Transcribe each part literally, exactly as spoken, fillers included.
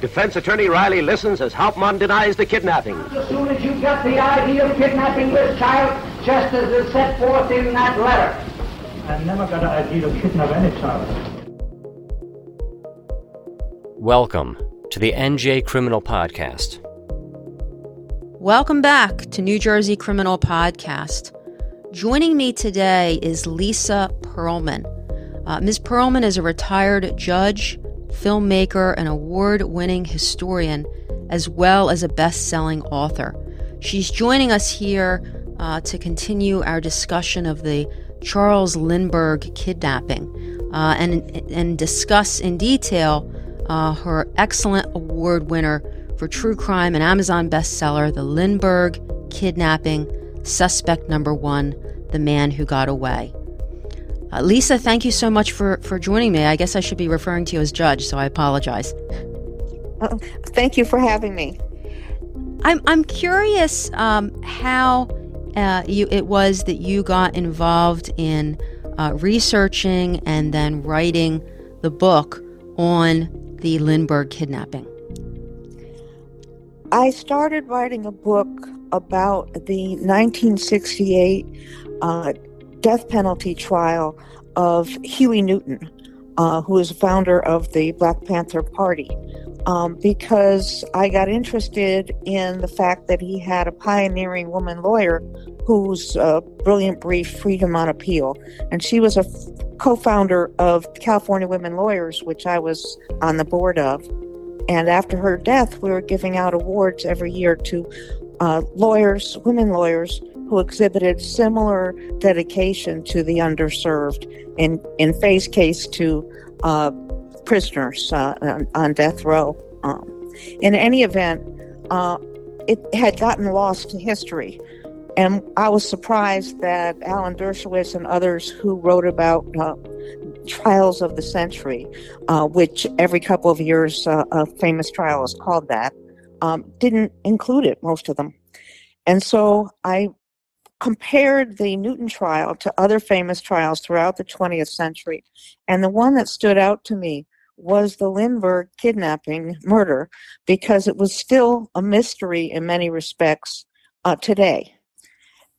Defense attorney Riley listens as Hauptmann denies the kidnapping. As soon as you got the idea of kidnapping this child, just as it's set forth in that letter. I never got an idea of kidnapping any child. Welcome to the N J Criminal Podcast. Welcome back to New Jersey Criminal Podcast. Joining me today is Lisa Perlman. Uh, Miz Perlman is a retired judge, filmmaker, and award-winning historian, as well as a best-selling author. She's joining us here uh, to continue our discussion of the Charles Lindbergh kidnapping uh, and, and discuss in detail uh, her excellent award winner for true crime and Amazon bestseller, The Lindbergh Kidnapping, Suspect Number One, The Man Who Got Away. Uh, Lisa, thank you so much for, for joining me. I guess I should be referring to you as judge, so I apologize. Uh, thank you for having me. I'm I'm curious um, how uh, you it was that you got involved in uh, researching and then writing the book on the Lindbergh kidnapping. I started writing a book about the nineteen sixty-eight uh, death penalty trial of Huey Newton, uh, who is founder of the Black Panther Party, um, because I got interested in the fact that he had a pioneering woman lawyer whose uh, brilliant brief, Freedom on Appeal. And she was a f- co-founder of California Women Lawyers, which I was on the board of. And after her death, we were giving out awards every year to uh, lawyers, women lawyers, who exhibited similar dedication to the underserved in, in Faye's case to uh, prisoners uh, on, on death row. Um, in any event, uh, it had gotten lost to history. And I was surprised that Alan Dershowitz and others who wrote about uh, trials of the century, uh, which every couple of years uh, a famous trial is called that, um, didn't include it, most of them. And so I compared the Newton trial to other famous trials throughout the twentieth century. And the one that stood out to me was the Lindbergh kidnapping murder, because it was still a mystery in many respects uh, today.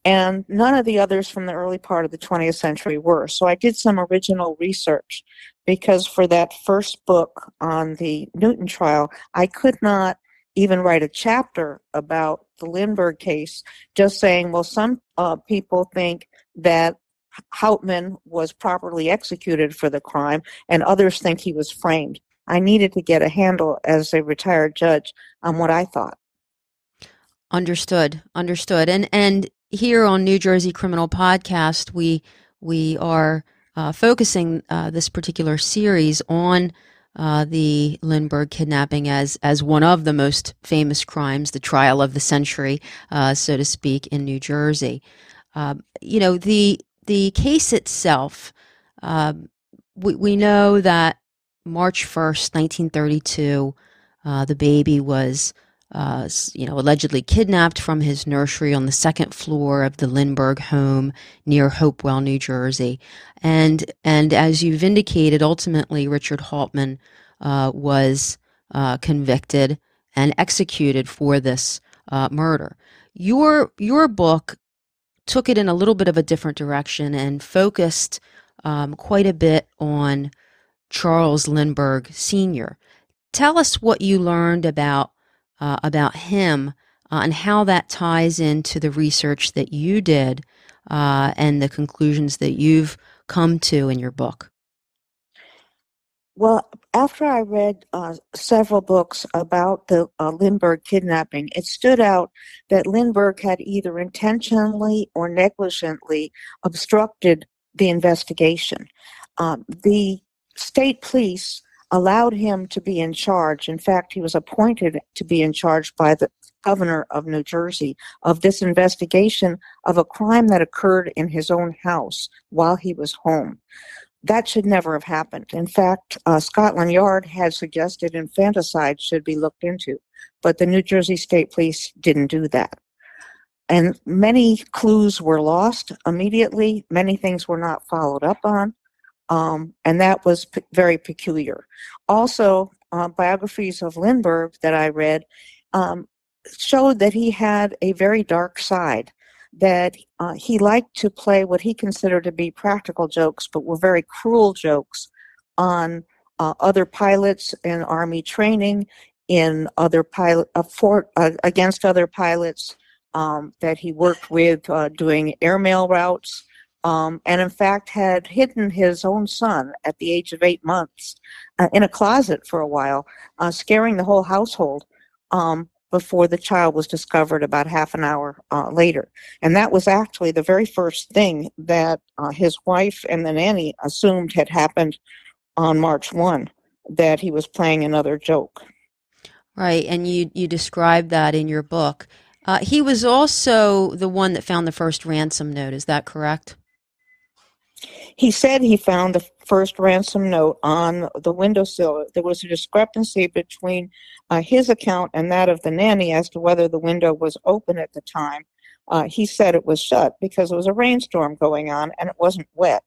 And none of the others from the early part of the twentieth century were. So I did some original research, because for that first book on the Newton trial, I could not even write a chapter about the Lindbergh case, just saying, well, some uh, people think that Hauptmann was properly executed for the crime, and others think he was framed. I needed to get a handle as a retired judge on what I thought. Understood, understood. And and here on New Jersey Criminal Podcast, we we are uh, focusing uh, this particular series on uh, the Lindbergh kidnapping as as one of the most famous crimes, the trial of the century, uh, so to speak, in New Jersey. Uh, you know, the the case itself. Uh, we we know that March first, nineteen thirty-two, uh, the baby was Uh, you know, allegedly kidnapped from his nursery on the second floor of the Lindbergh home near Hopewell, New Jersey. And and as you've indicated, ultimately Richard Hauptmann uh, was uh, convicted and executed for this uh, murder. Your your book took it in a little bit of a different direction and focused um, quite a bit on Charles Lindbergh Senior Tell us what you learned about Uh, about him uh, and how that ties into the research that you did uh, and the conclusions that you've come to in your book. Well, after I read uh, several books about the uh, Lindbergh kidnapping, it stood out that Lindbergh had either intentionally or negligently obstructed the investigation. Um, the state police allowed him to be in charge. In fact, he was appointed to be in charge by the governor of New Jersey of this investigation of a crime that occurred in his own house while he was home. That should never have happened. In fact, uh, Scotland Yard had suggested infanticide should be looked into, but the New Jersey State Police didn't do that. And many clues were lost immediately. Many things were not followed up on. Um, and that was p- very peculiar. Also, uh, biographies of Lindbergh that I read um, showed that he had a very dark side, that uh, he liked to play what he considered to be practical jokes, but were very cruel jokes on uh, other pilots in Army training, in other pilot uh, for, uh, against other pilots um, that he worked with uh, doing airmail routes, um, and in fact had hidden his own son at the age of eight months uh, in a closet for a while, uh, scaring the whole household um, before the child was discovered about half an hour uh, later. And that was actually the very first thing that uh, his wife and the nanny assumed had happened on March first, that he was playing another joke. Right, and you, you described that in your book. Uh, he was also the one that found the first ransom note, is that correct? He said he found the first ransom note on the windowsill. There was a discrepancy between uh, his account and that of the nanny as to whether the window was open at the time. Uh, he said it was shut because there was a rainstorm going on and it wasn't wet.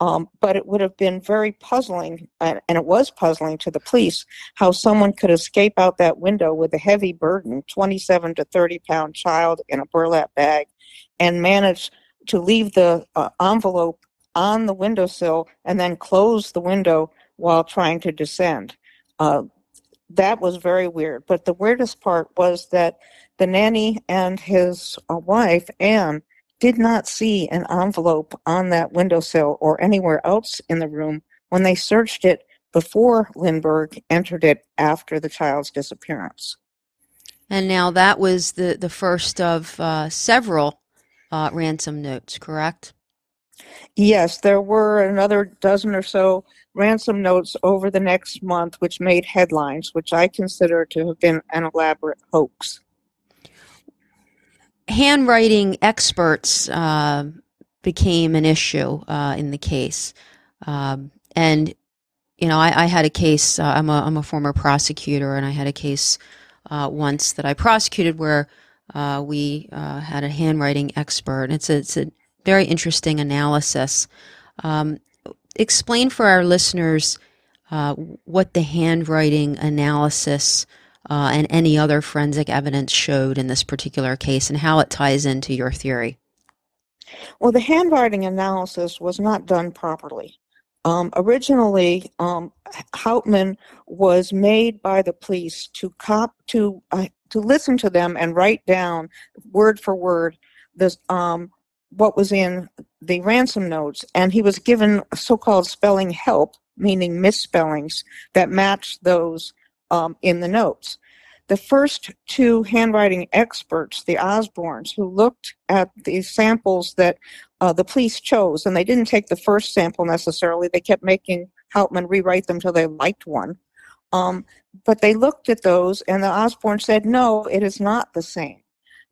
Um, but it would have been very puzzling, and, and it was puzzling to the police, how someone could escape out that window with a heavy burden, twenty-seven to thirty pound child in a burlap bag, and manage to leave the uh, envelope on the windowsill and then close the window while trying to descend. Uh, that was very weird. But the weirdest part was that the nanny and his uh, wife, Anne, did not see an envelope on that windowsill or anywhere else in the room when they searched it before Lindbergh entered it after the child's disappearance. And now that was the, the first of uh, several uh, ransom notes, correct? Yes, there were another dozen or so ransom notes over the next month, which made headlines, which I consider to have been an elaborate hoax. Handwriting experts uh, became an issue uh, in the case, um, and you know I, I had a case. Uh, I'm a I'm a former prosecutor, and I had a case uh, once that I prosecuted where uh, we uh, had a handwriting expert. It's a, it's a very interesting analysis. Um, explain for our listeners uh, what the handwriting analysis Uh, and any other forensic evidence showed in this particular case and how it ties into your theory. Well, the handwriting analysis was not done properly. Um, originally, um, Hauptmann was made by the police to cop to uh, to listen to them and write down word for word this, um, what was in the ransom notes, and he was given so-called spelling help, meaning misspellings that matched those Um, in the notes. The first two handwriting experts, the Osbornes, who looked at the samples that uh, the police chose, and they didn't take the first sample necessarily. They kept making Hauptmann rewrite them till they liked one. Um, but they looked at those, and the Osbornes said, no, it is not the same.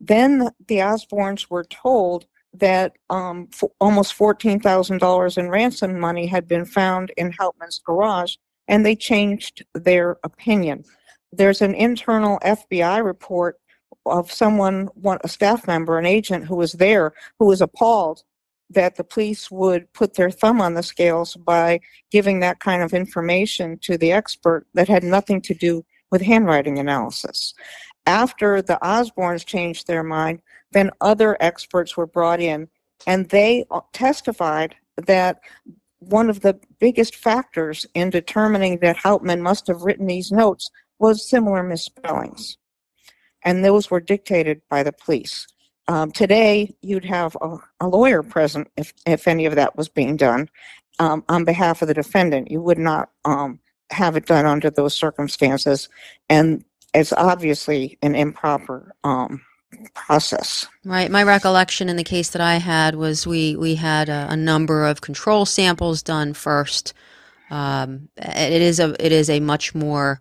Then the Osbornes were told that um, f- almost fourteen thousand dollars in ransom money had been found in Hauptmann's garage, and they changed their opinion. There's an internal F B I report of someone, one, a staff member, an agent who was there, who was appalled that the police would put their thumb on the scales by giving that kind of information to the expert that had nothing to do with handwriting analysis. After the Osbornes changed their mind, then other experts were brought in, and they testified that one of the biggest factors in determining that Hauptmann must have written these notes was similar misspellings. And those were dictated by the police. Um, today, you'd have a, a lawyer present if, if any of that was being done um, on behalf of the defendant. You would not um, have it done under those circumstances. And it's obviously an improper um process. Right. My recollection in the case that I had was we we had a, a number of control samples done first. Um, it is a it is a much more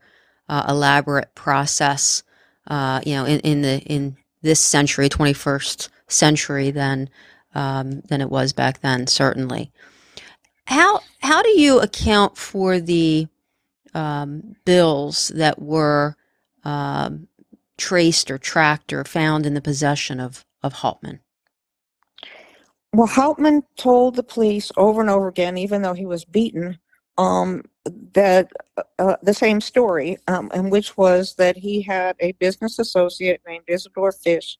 uh, elaborate process, uh, you know, in, in the in this century, twenty-first century, than um, than it was back then. Certainly. How how do you account for the um, bills that were Um, traced or tracked or found in the possession of, of Hauptmann? Well, Hauptmann told the police over and over again, even though he was beaten, um, that uh, the same story, um, and which was that he had a business associate named Isidor Fisch,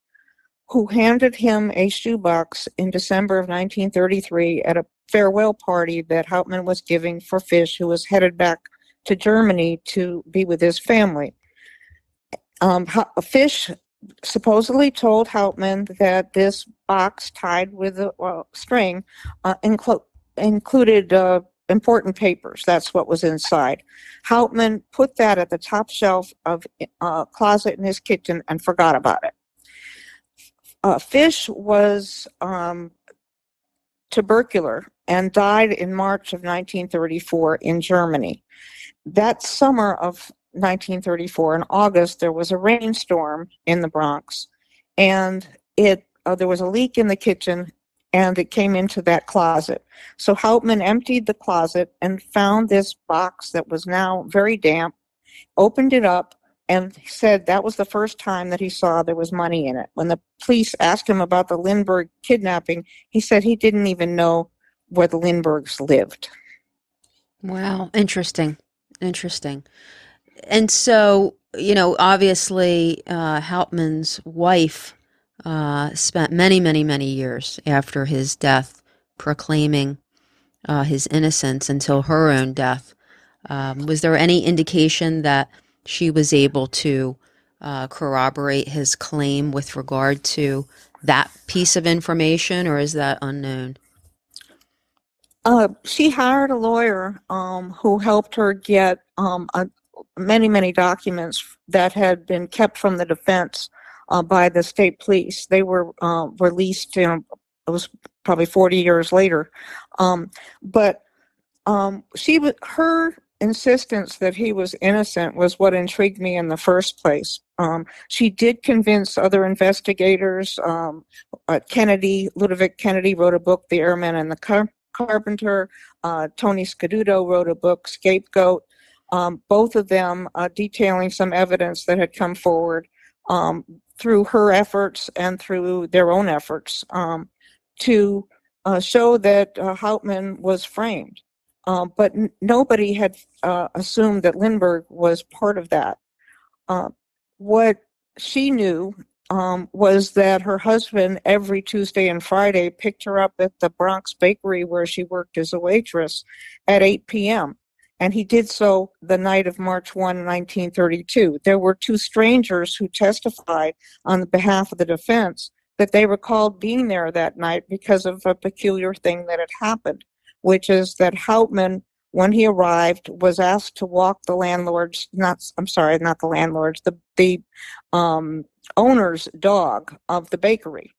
who handed him a shoebox in December of nineteen thirty-three at a farewell party that Hauptmann was giving for Fisch, who was headed back to Germany to be with his family. Um, Fisch supposedly told Hauptmann that this box tied with a uh, string uh, incl- included uh, important papers. That's what was inside. Hauptmann put that at the top shelf of a uh, closet in his kitchen and forgot about it. Uh, Fisch was um, tubercular and died in March of nineteen thirty-four in Germany. That summer of nineteen thirty-four, in August, there was a rainstorm in the Bronx, and it uh, there was a leak in the kitchen, and it came into that closet. So Hauptmann emptied the closet and found this box that was now very damp, opened it up, and said that was the first time that he saw there was money in it. When the police asked him about the Lindbergh kidnapping, he said he didn't even know where the Lindberghs lived. Wow, interesting, interesting. And so, you know, obviously uh, Hauptmann's wife uh, spent many, many, many years after his death proclaiming uh, his innocence until her own death. Um, was there any indication that she was able to uh, corroborate his claim with regard to that piece of information, or is that unknown? Uh, she hired a lawyer um, who helped her get um, uh, many, many documents that had been kept from the defense uh, by the state police. They were uh, released, you know, it was probably forty years later. Um, but um, she, her insistence that he was innocent was what intrigued me in the first place. Um, she did convince other investigators. Um, uh, Kennedy, Ludovic Kennedy, wrote a book, The Airman and the Car- Carpenter. Uh, Tony Scaduto wrote a book, Scapegoat. Um, both of them uh, detailing some evidence that had come forward um, through her efforts and through their own efforts um, to uh, show that uh, Hauptmann was framed. Uh, but n- nobody had uh, assumed that Lindbergh was part of that. Uh, what she knew um, was that her husband every Tuesday and Friday picked her up at the Bronx bakery where she worked as a waitress at eight p.m. And he did so the night of March first, nineteen thirty-two. There were two strangers who testified on behalf of the defense that they recalled being there that night because of a peculiar thing that had happened, which is that Hauptmann, when he arrived, was asked to walk the landlord's, not, I'm sorry, not the landlord's, the, the um, owner's dog of the bakery.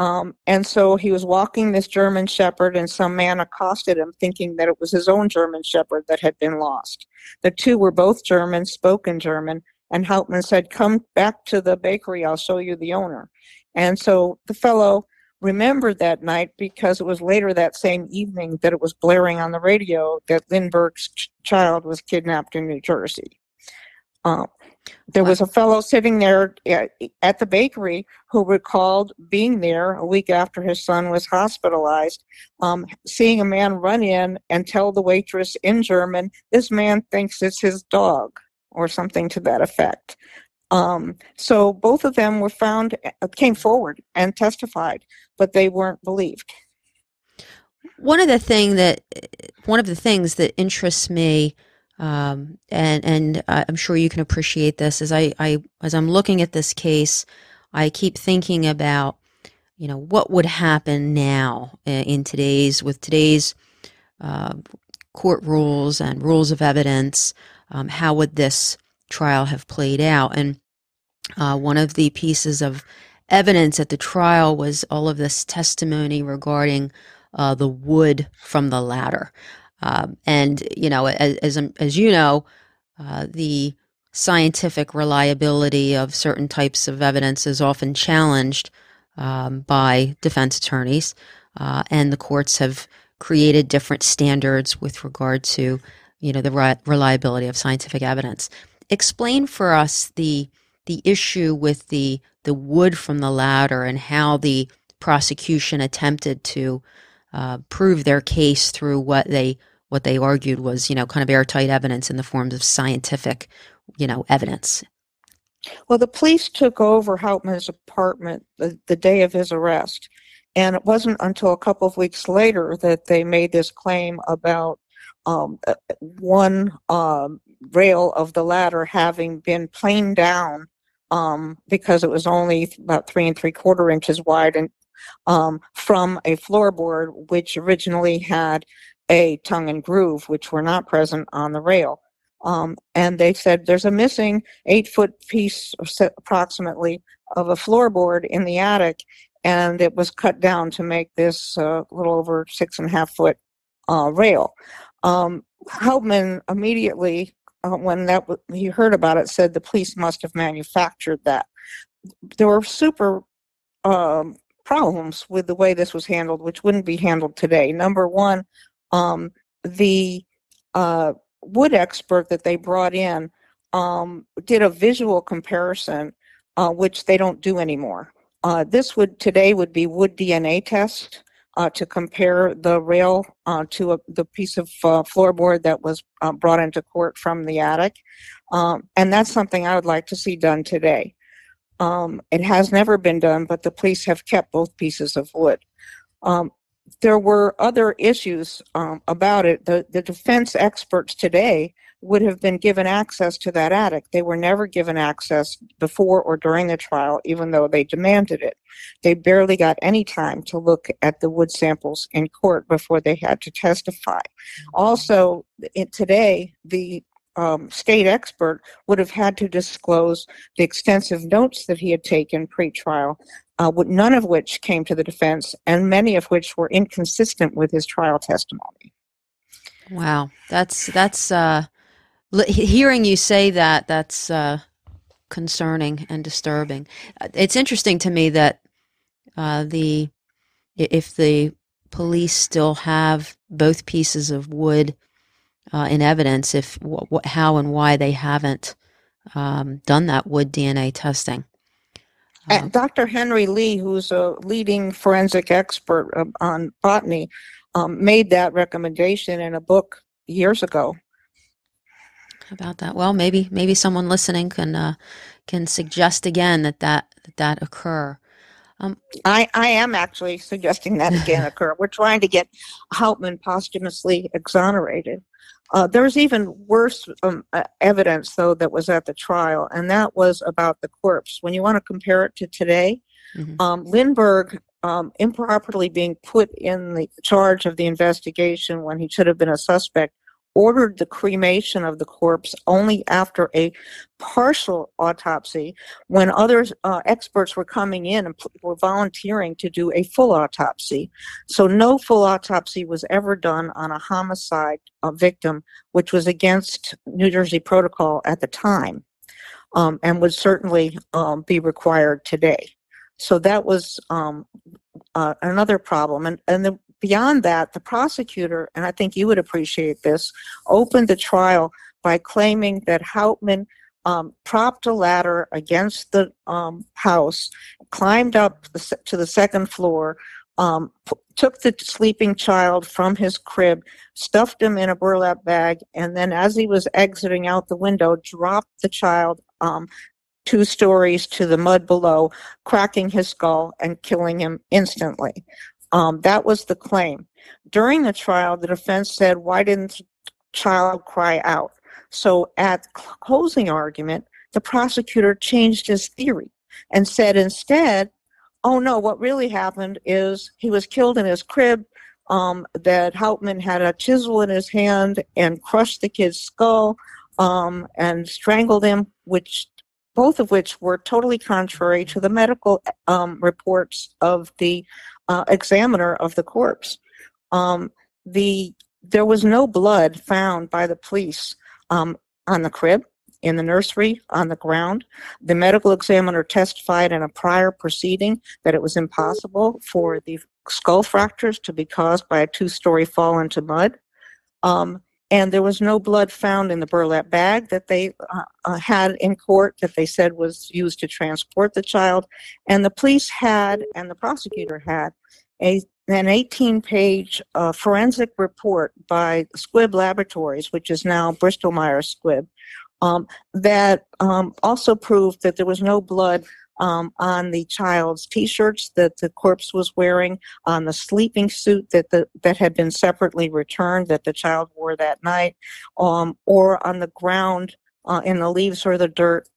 Um, and so he was walking this German shepherd, and some man accosted him thinking that it was his own German shepherd that had been lost. The two were both German, spoke in German, and Hauptmann said, "Come back to the bakery, I'll show you the owner." And so the fellow remembered that night because it was later that same evening that it was blaring on the radio that Lindbergh's ch- child was kidnapped in New Jersey. Um, there was a fellow sitting there at the bakery who recalled being there a week after his son was hospitalized, um, seeing a man run in and tell the waitress in German, "This man thinks it's his dog," or something to that effect. Um, so both of them were found, came forward and testified, but they weren't believed. One of the thing that, one of the things that interests me, um, and and I'm sure you can appreciate this, is I, I as I'm looking at this case, I keep thinking about, you know, what would happen now in today's with today's uh, court rules and rules of evidence. Um, how would this trial have played out? And uh, one of the pieces of evidence at the trial was all of this testimony regarding uh, the wood from the ladder. Um, and, you know, as, as, as you know, uh, the scientific reliability of certain types of evidence is often challenged um, by defense attorneys, uh, and the courts have created different standards with regard to, you know, the re- reliability of scientific evidence. Explain for us the the issue with the the wood from the ladder and how the prosecution attempted to uh, prove their case through what they what they argued was, you know, kind of airtight evidence in the forms of scientific, you know, evidence. Well, the police took over Hauptmann's apartment the, the day of his arrest, and it wasn't until a couple of weeks later that they made this claim about um, one um, rail of the ladder having been planed down um, because it was only about three and three quarter inches wide and um, from a floorboard, which originally had a tongue and groove, which were not present on the rail. Um, and they said there's a missing eight-foot piece approximately of a floorboard in the attic, and it was cut down to make this uh, little over six-and-a-half-foot uh, rail. Um, Hauptmann immediately, uh, when that w- he heard about it, said the police must have manufactured that. There were super um, problems with the way this was handled, which wouldn't be handled today. Number one, um, the... Uh, wood expert that they brought in um, did a visual comparison, uh, which they don't do anymore. Uh, this would today would be wood D N A test uh, to compare the rail uh, to a, the piece of uh, floorboard that was uh, brought into court from the attic. Um, and that's something I would like to see done today. Um, it has never been done, but the police have kept both pieces of wood. Um, There were other issues um, about it. The, the defense experts today would have been given access to that attic. They were never given access before or during the trial, even though they demanded it. They barely got any time to look at the wood samples in court before they had to testify. Also, it, today, the um, state expert would have had to disclose the extensive notes that he had taken pre-trial, Uh, none of which came to the defense, and many of which were inconsistent with his trial testimony. Wow, that's that's uh, l- hearing you say that. That's uh, concerning and disturbing. It's interesting to me that uh, the if the police still have both pieces of wood uh, in evidence, if wh- wh- how and why they haven't um, done that wood D N A testing. And Doctor Henry Lee, who's a leading forensic expert on botany, um, made that recommendation in a book years ago. About that, well, maybe maybe someone listening can uh, can suggest again that that that, that occur. Um, I, I am actually suggesting that again occur. We're trying to get Hauptmann posthumously exonerated. Uh, there was even worse um, uh, evidence, though, that was at the trial, and that was about the corpse. When you want to compare it to today, mm-hmm. um, Lindbergh um, improperly being put in the charge of the investigation when he should have been a suspect, ordered the cremation of the corpse only after a partial autopsy when other uh, experts were coming in and p- were volunteering to do a full autopsy. So no full autopsy was ever done on a homicide uh, victim, which was against New Jersey protocol at the time um, and would certainly um, be required today. So that was um, uh, another problem. And, and the Beyond that, the prosecutor, and I think you would appreciate this, opened the trial by claiming that Hauptmann um, propped a ladder against the um, house, climbed up to the second floor, um, p- took the sleeping child from his crib, stuffed him in a burlap bag, and then as he was exiting out the window, dropped the child um, two stories to the mud below, cracking his skull and killing him instantly. Um, that was the claim. During the trial, the defense said, why didn't the child cry out? So at closing argument, the prosecutor changed his theory and said instead, oh no, what really happened is he was killed in his crib, um, that Hauptmann had a chisel in his hand and crushed the kid's skull um, and strangled him, which both of which were totally contrary to the medical um, reports of the Uh, examiner of the corpse. Um, the there was no blood found by the police um, on the crib, in the nursery, on the ground. The medical examiner testified in a prior proceeding that it was impossible for the skull fractures to be caused by a two-story fall into mud. Um, and there was no blood found in the burlap bag that they uh, uh, had in court that they said was used to transport the child. And the police had, and the prosecutor had, a, an eighteen-page uh, forensic report by Squibb Laboratories, which is now Bristol-Myers Squibb, um, that um, also proved that there was no blood Um, on the child's T-shirts that the corpse was wearing, on the sleeping suit that the, that had been separately returned that the child wore that night, um, or on the ground uh, in the leaves or the dirt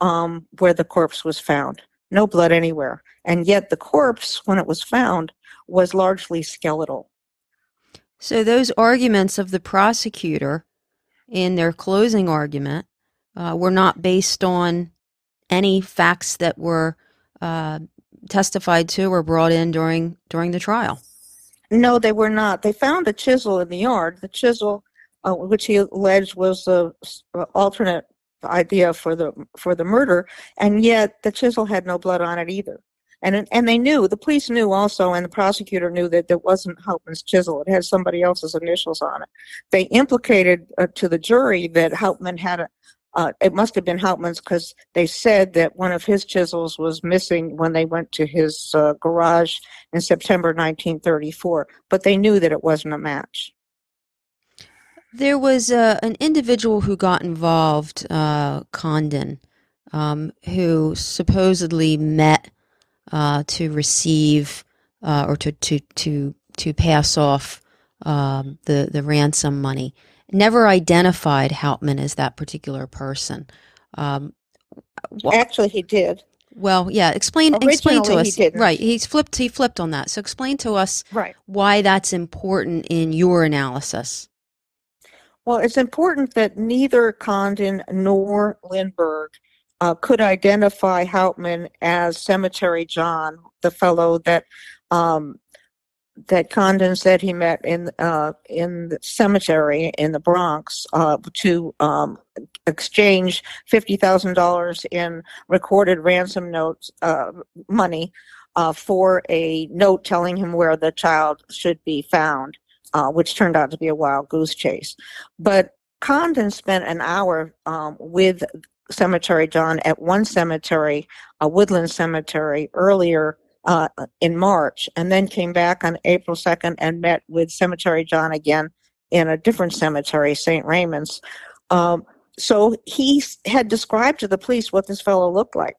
um, where the corpse was found. No blood anywhere. And yet the corpse, when it was found, was largely skeletal. So those arguments of the prosecutor in their closing argument uh, were not based on any facts that were uh, testified to or brought in during during the trial? No, they were not. They found a chisel in the yard. The chisel, uh, which he alleged was the alternate idea for the for the murder, and yet the chisel had no blood on it either. And and they knew, the police knew also, and the prosecutor knew that it wasn't Hauptmann's chisel. It had somebody else's initials on it. They implicated uh, to the jury that Hauptmann had a Uh, it must have been Hauptmann's, because they said that one of his chisels was missing when they went to his uh, garage in September nineteen thirty-four, but they knew that it wasn't a match. There was uh, an individual who got involved, uh, Condon, um, who supposedly met uh, to receive uh, or to, to, to, to pass off um, the, the ransom money. Never identified Hauptmann as that particular person. Um, wh- Actually, he did. Well, yeah. Explain, Originally, explain to us. He didn't. Right, he's flipped. He flipped on that. So, explain to us right. why that's important in your analysis. Well, it's important that neither Condon nor Lindbergh uh, could identify Hauptmann as Cemetery John, the fellow that. Um, that Condon said he met in uh, in the cemetery in the Bronx uh, to um, exchange fifty thousand dollars in recorded ransom notes uh, money uh, for a note telling him where the child should be found, uh, which turned out to be a wild goose chase. But Condon spent an hour um, with Cemetery John at one cemetery, a Woodland Cemetery, earlier Uh, in March, and then came back on April second and met with Cemetery John again in a different cemetery, Saint Raymond's. Um, so he had described to the police what this fellow looked like.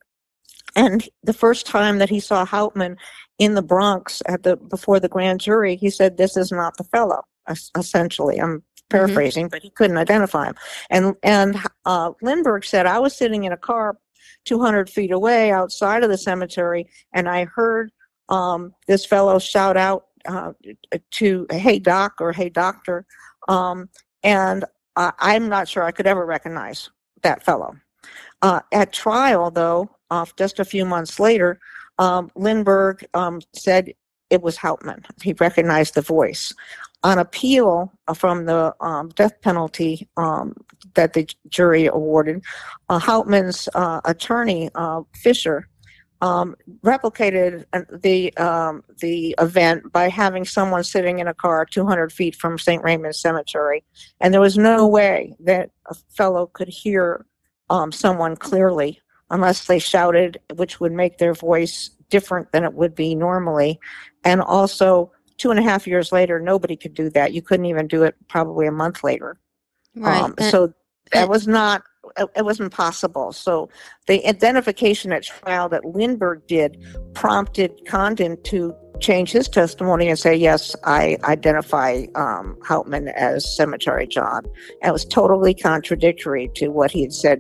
And the first time that he saw Hauptmann in the Bronx at the before the grand jury, he said, "This is not the fellow," essentially. I'm paraphrasing, mm-hmm. but he couldn't identify him. And, and uh, Lindbergh said, "I was sitting in a car two hundred feet away outside of the cemetery, and I heard um, this fellow shout out uh, to, 'Hey, doc,' or 'Hey, doctor,' um, and uh, I'm not sure I could ever recognize that fellow." Uh, at trial, though, uh, just a few months later, um, Lindbergh um, said it was Hauptmann. He recognized the voice. On appeal from the um, death penalty um, that the jury awarded, uh, Hauptmann's uh, attorney, uh, Fisher, um, replicated the um, the event by having someone sitting in a car two hundred feet from Saint Raymond's Cemetery, and there was no way that a fellow could hear um, someone clearly unless they shouted, which would make their voice different than it would be normally, and also, two and a half years later, nobody could do that. You couldn't even do it probably a month later. Right. Um, and, so that was not, it wasn't possible. So the identification at trial that Lindbergh did prompted Condon to change his testimony and say, "Yes, I identify um, Hauptmann as Cemetery John." And it was totally contradictory to what he had said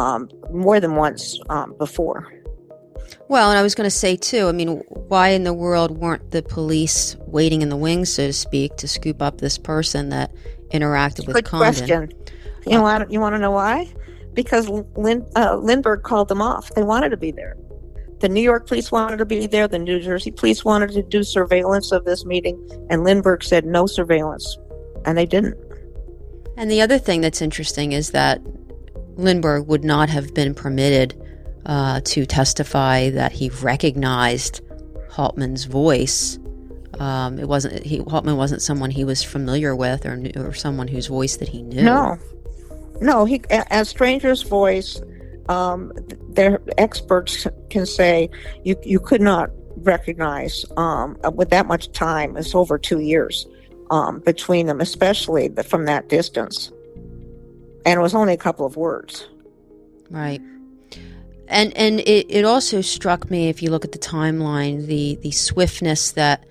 um, more than once um, before. Well, and I was going to say, too, I mean, why in the world weren't the police waiting in the wings, so to speak, to scoop up this person that interacted with Condon? Good question. You know, I you want to know why? Because Lind, uh, Lindbergh called them off. They wanted to be there. The New York police wanted to be there. The New Jersey police wanted to do surveillance of this meeting. And Lindbergh said no surveillance. And they didn't. And the other thing that's interesting is that Lindbergh would not have been permitted Uh, to testify that he recognized Hauptmann's voice. Um, it wasn't he, Hauptmann wasn't someone he was familiar with, or knew, or someone whose voice that he knew. No, no. He, a stranger's voice, um, their experts can say you you could not recognize um, with that much time. It's over two years um, between them, especially from that distance. And it was only a couple of words. Right. And and it, it also struck me, if you look at the timeline, the, the swiftness that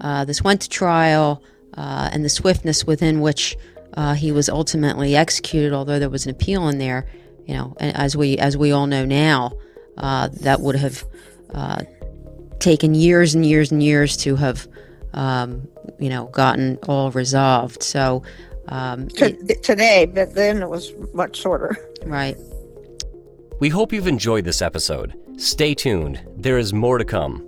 uh, this went to trial uh, and the swiftness within which uh, he was ultimately executed, although there was an appeal in there, you know, and as we as we all know now, uh, that would have uh, taken years and years and years to have, um, you know, gotten all resolved. So um, to, it, today, but then it was much shorter. Right. We hope you've enjoyed this episode. Stay tuned. There is more to come.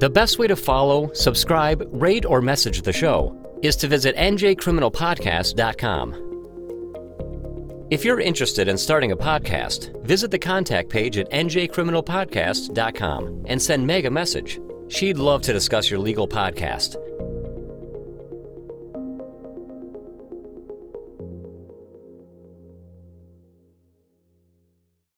The best way to follow, subscribe, rate, or message the show is to visit N J criminal podcast dot com. If you're interested in starting a podcast, visit the contact page at N J criminal podcast dot com and send Meg a message. She'd love to discuss your legal podcast.